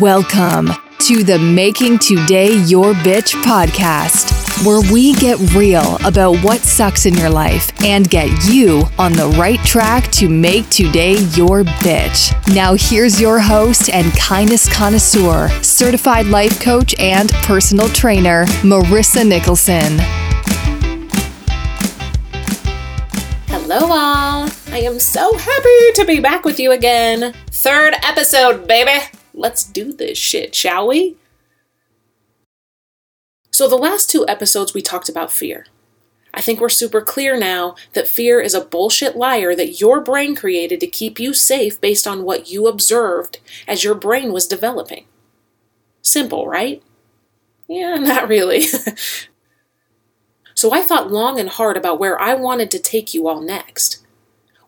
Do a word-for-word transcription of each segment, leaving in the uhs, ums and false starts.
Welcome to the Making Today Your Bitch podcast, where we get real about what sucks in your life and get you on the right track to make today your bitch. Now here's your host and kindness connoisseur, certified life coach and personal trainer, Marissa Nicholson. Hello all. I am so happy to be back with you again. Third episode, baby. Let's do this shit, shall we? So the last two episodes, we talked about fear. I think we're super clear now that fear is a bullshit liar that your brain created to keep you safe based on what you observed as your brain was developing. Simple, right? Yeah, not really. So I thought long and hard about where I wanted to take you all next.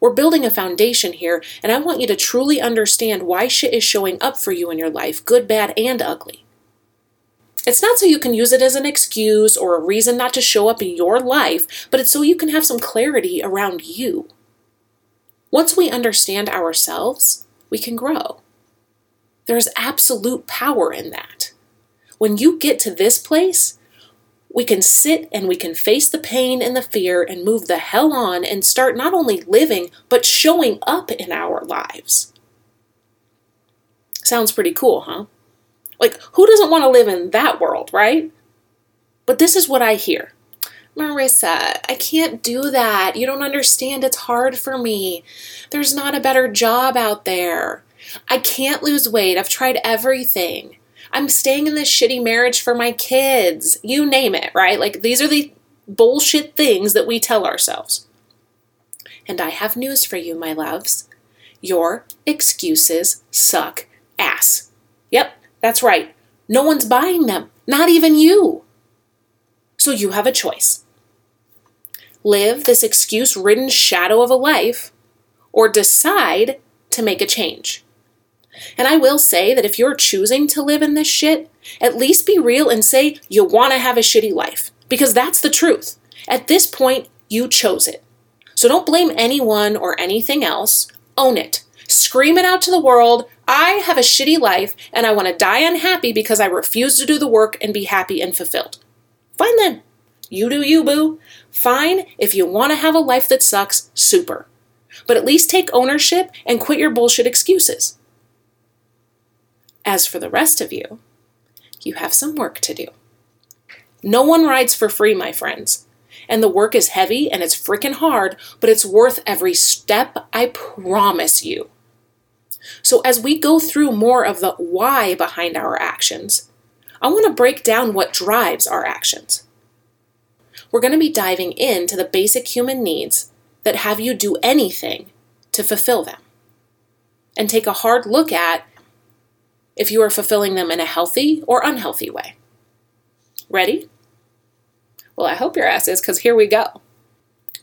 We're building a foundation here, and I want you to truly understand why shit is showing up for you in your life, good, bad, and ugly. It's not so you can use it as an excuse or a reason not to show up in your life, but it's so you can have some clarity around you. Once we understand ourselves, we can grow. There's absolute power in that. When you get to this place, we can sit and we can face the pain and the fear and move the hell on and start not only living, but showing up in our lives. Sounds pretty cool, huh? Like, who doesn't want to live in that world, right? But this is what I hear. Marissa, I can't do that. You don't understand. It's hard for me. There's not a better job out there. I can't lose weight. I've tried everything. I'm staying in this shitty marriage for my kids. You name it, right? Like, these are the bullshit things that we tell ourselves. And I have news for you, my loves. Your excuses suck ass. Yep, that's right. No one's buying them. Not even you. So you have a choice. Live this excuse-ridden shadow of a life, or decide to make a change. And I will say that if you're choosing to live in this shit, at least be real and say you want to have a shitty life, because that's the truth. At this point, you chose it. So don't blame anyone or anything else. Own it. Scream it out to the world. I have a shitty life and I want to die unhappy because I refuse to do the work and be happy and fulfilled. Fine then. You do you, boo. Fine. If you want to have a life that sucks, super. But at least take ownership and quit your bullshit excuses. As for the rest of you, you have some work to do. No one rides for free, my friends. And the work is heavy and it's freaking hard, but it's worth every step, I promise you. So as we go through more of the why behind our actions, I want to break down what drives our actions. We're going to be diving into the basic human needs that have you do anything to fulfill them. And take a hard look at if you are fulfilling them in a healthy or unhealthy way. Ready? Well, I hope your ass is, because here we go.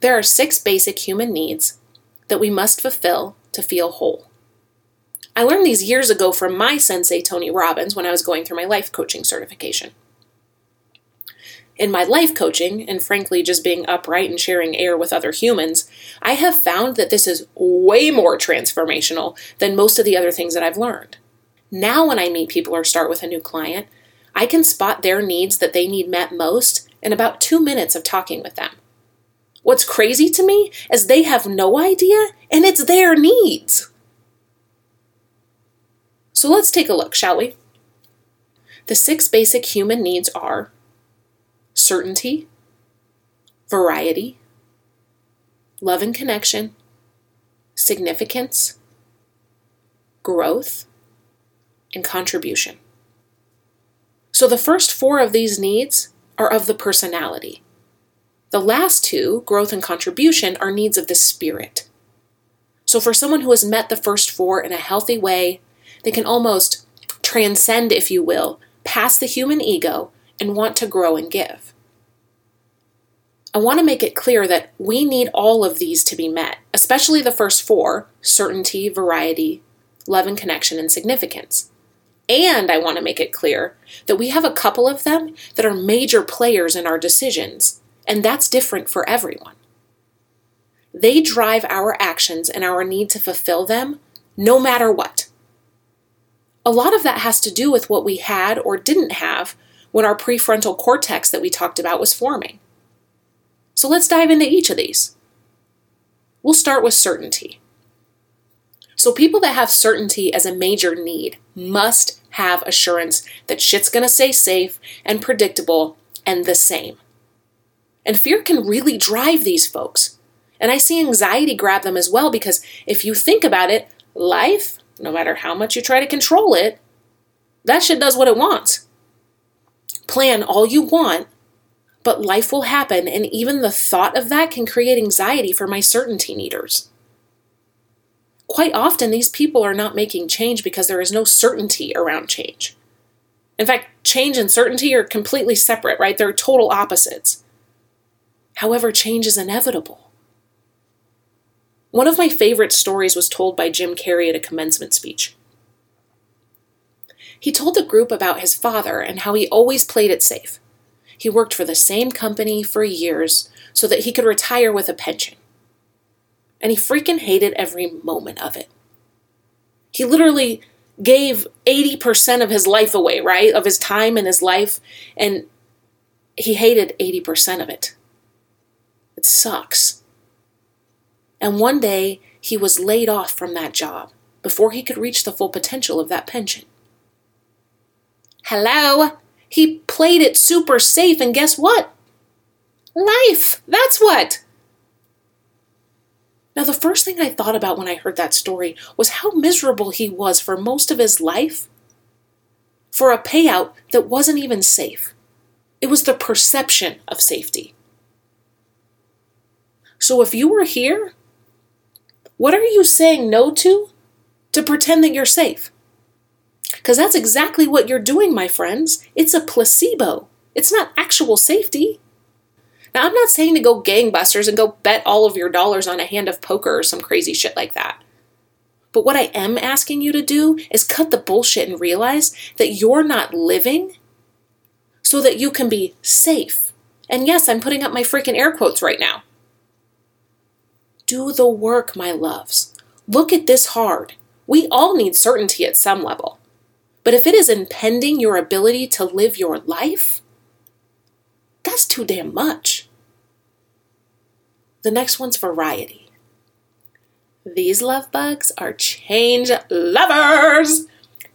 There are six basic human needs that we must fulfill to feel whole. I learned these years ago from my sensei, Tony Robbins, when I was going through my life coaching certification. In my life coaching, and frankly just being upright and sharing air with other humans, I have found that this is way more transformational than most of the other things that I've learned. Now when I meet people or start with a new client, I can spot their needs that they need met most in about two minutes of talking with them. What's crazy to me is they have no idea, and it's their needs. So let's take a look, shall we? The six basic human needs are certainty, variety, love and connection, significance, growth, and contribution. So the first four of these needs are of the personality. The last two, growth and contribution, are needs of the spirit. So for someone who has met the first four in a healthy way, they can almost transcend, if you will, past the human ego and want to grow and give. I want to make it clear that we need all of these to be met, especially the first four, certainty, variety, love and connection, and significance. And I want to make it clear that we have a couple of them that are major players in our decisions, and that's different for everyone. They drive our actions and our need to fulfill them no matter what. a lot of that has to do with what we had or didn't have when our prefrontal cortex that we talked about was forming. So let's dive into each of these. We'll start with certainty. So people that have certainty as a major need must have assurance that shit's gonna stay safe and predictable and the same. And fear can really drive these folks. And I see anxiety grab them as well, because if you think about it, life, no matter how much you try to control it, that shit does what it wants. Plan all you want, but life will happen, and even the thought of that can create anxiety for my certainty needers. Quite often, these people are not making change because there is no certainty around change. In fact, change and certainty are completely separate, right? They're total opposites. However, change is inevitable. One of my favorite stories was told by Jim Carrey at a commencement speech. He told the group about his father and how he always played it safe. He worked for the same company for years so that he could retire with a pension. And he freaking hated every moment of it. He literally gave eighty percent of his life away, right? Of his time and his life. And he hated eighty percent of it. It sucks. And one day, he was laid off from that job before he could reach the full potential of that pension. Hello? He played it super safe, and guess what? Life! That's what! Now, the first thing I thought about when I heard that story was how miserable he was for most of his life for a payout that wasn't even safe. It was the perception of safety. So if you were here, what are you saying no to, to pretend that you're safe? Because that's exactly what you're doing, my friends. It's a placebo. It's not actual safety. Now, I'm not saying to go gangbusters and go bet all of your dollars on a hand of poker or some crazy shit like that. But what I am asking you to do is cut the bullshit and realize that you're not living so that you can be safe. And yes, I'm putting up my freaking air quotes right now. Do the work, my loves. Look at this hard. We all need certainty at some level. But if it is impeding your ability to live your life, that's too damn much. The next one's variety. These love bugs are change lovers.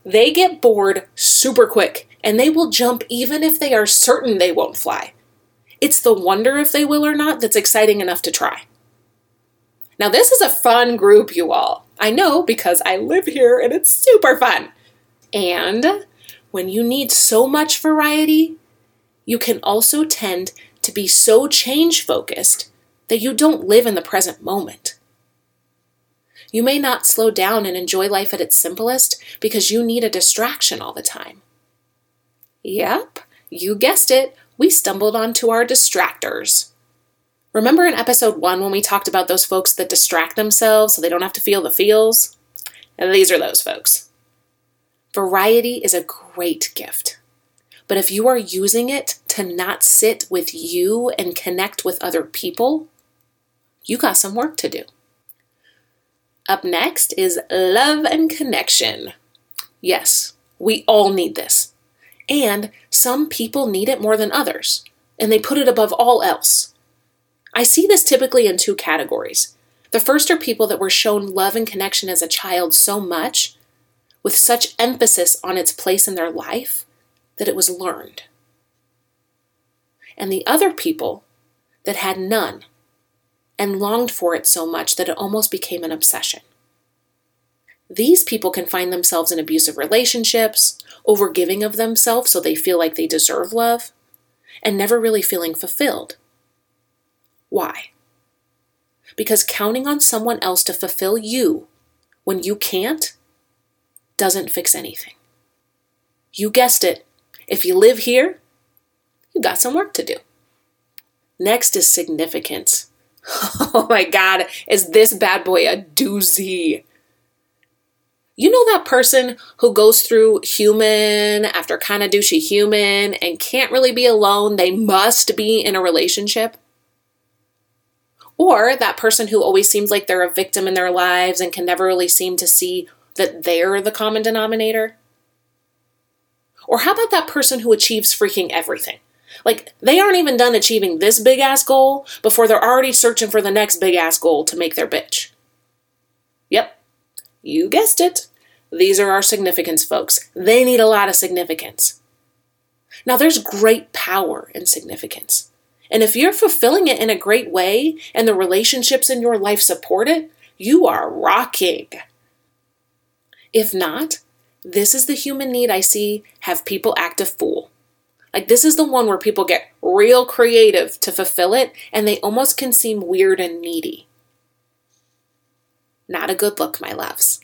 They get bored super quick, and they will jump even if they are certain they won't fly. It's the wonder if they will or not that's exciting enough to try. Now, this is a fun group, you all. I know, because I live here and it's super fun. And when you need so much variety, you can also tend to be so change-focused that you don't live in the present moment. You may not slow down and enjoy life at its simplest because you need a distraction all the time. Yep, you guessed it. We stumbled onto our distractors. Remember in episode one when we talked about those folks that distract themselves so they don't have to feel the feels? And these are those folks. Variety is a great gift. But if you are using it to not sit with you and connect with other people, you got some work to do. Up next is love and connection. Yes, we all need this. And some people need it more than others, and they put it above all else. I see this typically in two categories. The first are people that were shown love and connection as a child so much, with such emphasis on its place in their life, that it was learned. And the other people that had none and longed for it so much that it almost became an obsession. These people can find themselves in abusive relationships, overgiving of themselves so they feel like they deserve love, and never really feeling fulfilled. Why? Because counting on someone else to fulfill you when you can't doesn't fix anything. You guessed it. If you live here, you got some work to do. Next is significance. Oh my God, is this bad boy a doozy? You know that person who goes through human after kind of douchey human and can't really be alone? They must be in a relationship. Or that person who always seems like they're a victim in their lives and can never really seem to see that they're the common denominator. Or how about that person who achieves freaking everything? Like, they aren't even done achieving this big-ass goal before they're already searching for the next big-ass goal to make their bitch. Yep, you guessed it. These are our significance folks. They need a lot of significance. Now, there's great power in significance. And if you're fulfilling it in a great way and the relationships in your life support it, you are rocking. If not, this is the human need I see have people act a fool. Like, this is the one where people get real creative to fulfill it, and they almost can seem weird and needy. Not a good look, my loves.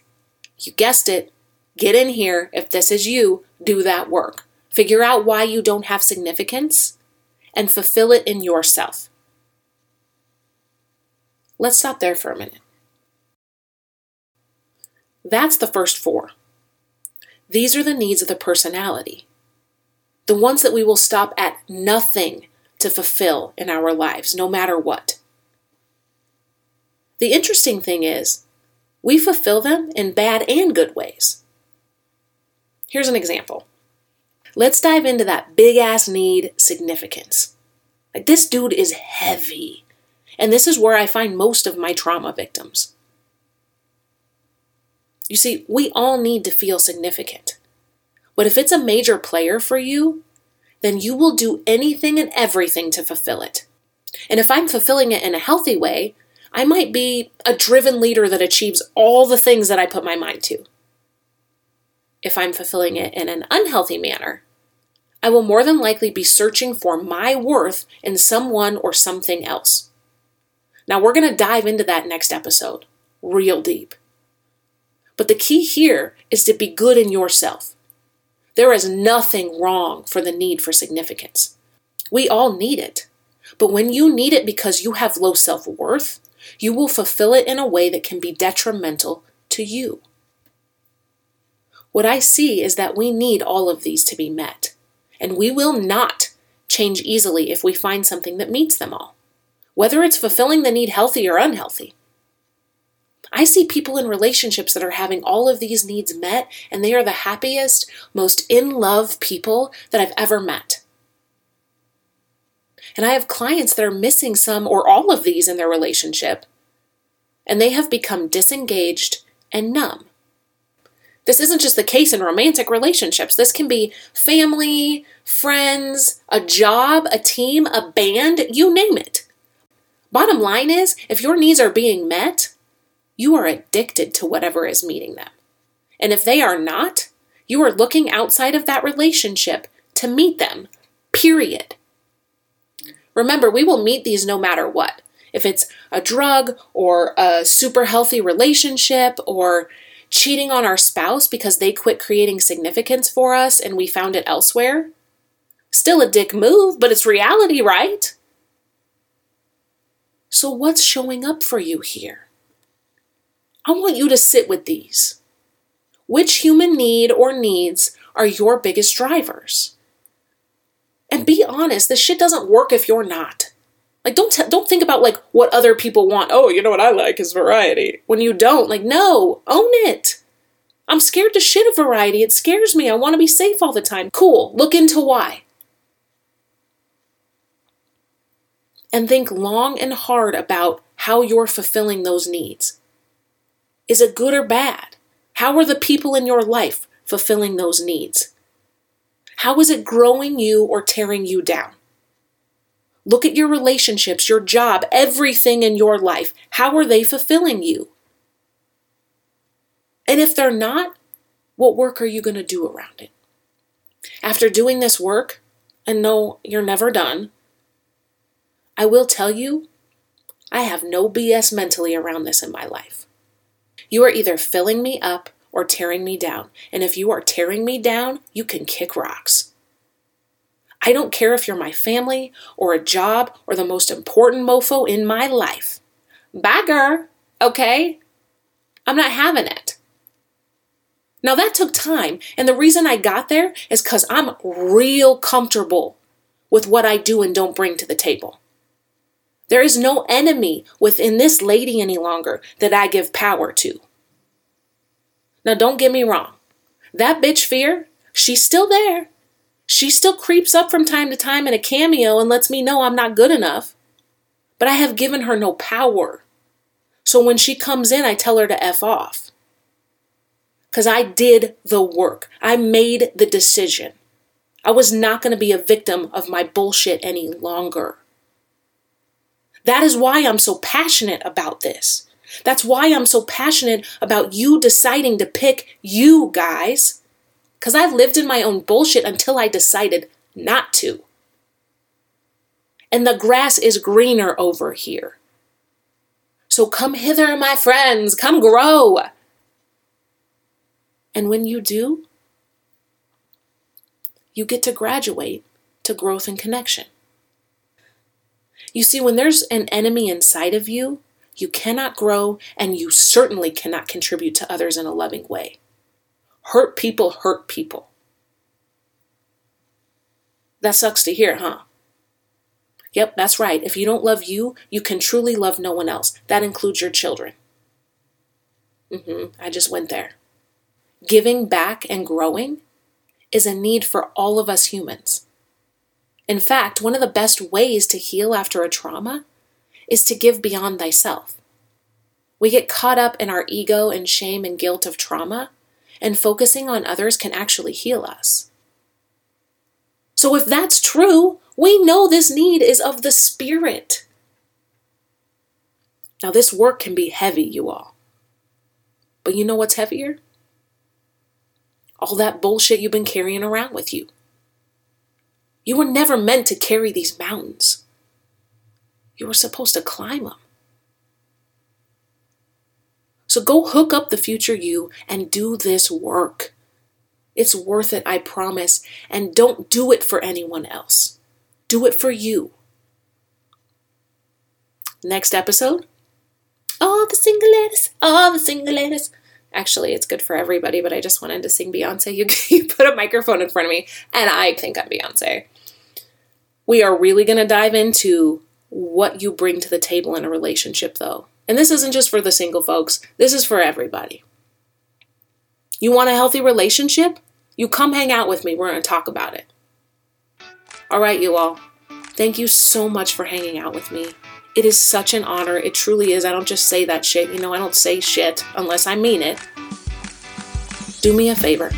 You guessed it. Get in here. If this is you, do that work. Figure out why you don't have significance and fulfill it in yourself. Let's stop there for a minute. That's the first four. These are the needs of the personality. The ones that we will stop at nothing to fulfill in our lives, no matter what. The interesting thing is, we fulfill them in bad and good ways. Here's an example. Let's dive into that big-ass need, significance. Like, this dude is heavy, and this is where I find most of my trauma victims. You see, we all need to feel significant. But if it's a major player for you, then you will do anything and everything to fulfill it. And if I'm fulfilling it in a healthy way, I might be a driven leader that achieves all the things that I put my mind to. If I'm fulfilling it in an unhealthy manner, I will more than likely be searching for my worth in someone or something else. Now, we're going to dive into that next episode, real deep. But the key here is to be good in yourself. There is nothing wrong for the need for significance. We all need it. But when you need it because you have low self-worth, you will fulfill it in a way that can be detrimental to you. What I see is that we need all of these to be met. And we will not change easily if we find something that meets them all, whether it's fulfilling the need healthy or unhealthy. I see people in relationships that are having all of these needs met, and they are the happiest, most in-love people that I've ever met. And I have clients that are missing some or all of these in their relationship, and they have become disengaged and numb. This isn't just the case in romantic relationships. This can be family, friends, a job, a team, a band, you name it. Bottom line is, if your needs are being met, you are addicted to whatever is meeting them. And if they are not, you are looking outside of that relationship to meet them, period. Remember, we will meet these no matter what. If it's a drug or a super healthy relationship or cheating on our spouse because they quit creating significance for us and we found it elsewhere. Still a dick move, but it's reality, right? So what's showing up for you here? I want you to sit with these. Which human need or needs are your biggest drivers? And be honest, this shit doesn't work if you're not. Like, don't t- don't think about, like, what other people want. Oh, you know what I like is variety. When you don't, like, no, own it. I'm scared to shit of variety. It scares me. I want to be safe all the time. Cool. Look into why. And think long and hard about how you're fulfilling those needs. Is it good or bad? How are the people in your life fulfilling those needs? How is it growing you or tearing you down? Look at your relationships, your job, everything in your life. How are they fulfilling you? And if they're not, what work are you going to do around it? After doing this work, and no, you're never done, I will tell you, I have no B S mentally around this in my life. You are either filling me up or tearing me down. And if you are tearing me down, you can kick rocks. I don't care if you're my family or a job or the most important mofo in my life. Bye, girl. Okay? I'm not having it. Now, that took time. And the reason I got there is because I'm real comfortable with what I do and don't bring to the table. There is no enemy within this lady any longer that I give power to. Now, don't get me wrong. That bitch fear, she's still there. She still creeps up from time to time in a cameo and lets me know I'm not good enough, but I have given her no power. So when she comes in, I tell her to F off. Because I did the work. I made the decision. I was not going to be a victim of my bullshit any longer. That is why I'm so passionate about this. That's why I'm so passionate about you deciding to pick you guys. Because I've lived in my own bullshit until I decided not to. And the grass is greener over here. So come hither, my friends. Come grow. And when you do, you get to graduate to growth and connection. You see, when there's an enemy inside of you, you cannot grow, and you certainly cannot contribute to others in a loving way. Hurt people hurt people. That sucks to hear, huh? Yep, that's right. If you don't love you, you can truly love no one else. That includes your children. Mm-hmm. I just went there. Giving back and growing is a need for all of us humans. In fact, one of the best ways to heal after a trauma is to give beyond thyself. We get caught up in our ego and shame and guilt of trauma, and focusing on others can actually heal us. So if that's true, we know this need is of the spirit. Now, this work can be heavy, you all. But you know what's heavier? All that bullshit you've been carrying around with you. You were never meant to carry these mountains. You were supposed to climb them. So go hook up the future you and do this work. It's worth it, I promise. And don't do it for anyone else. Do it for you. Next episode, all the single ladies, all the single ladies. Actually, it's good for everybody, but I just wanted to sing Beyonce. You, you put a microphone in front of me, and I think I'm Beyonce. We are really going to dive into what you bring to the table in a relationship, though. And this isn't just for the single folks. This is for everybody. You want a healthy relationship? You come hang out with me. We're going to talk about it. All right, you all. Thank you so much for hanging out with me. It is such an honor. It truly is. I don't just say that shit. You know, I don't say shit unless I mean it. Do me a favor.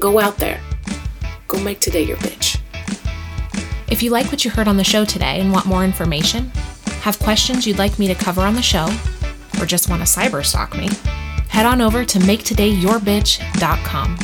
Go out there. Go make today your bitch. If you like what you heard on the show today and want more information, have questions you'd like me to cover on the show, or just want to cyberstalk me, head on over to Make Today Your Bitch dot com.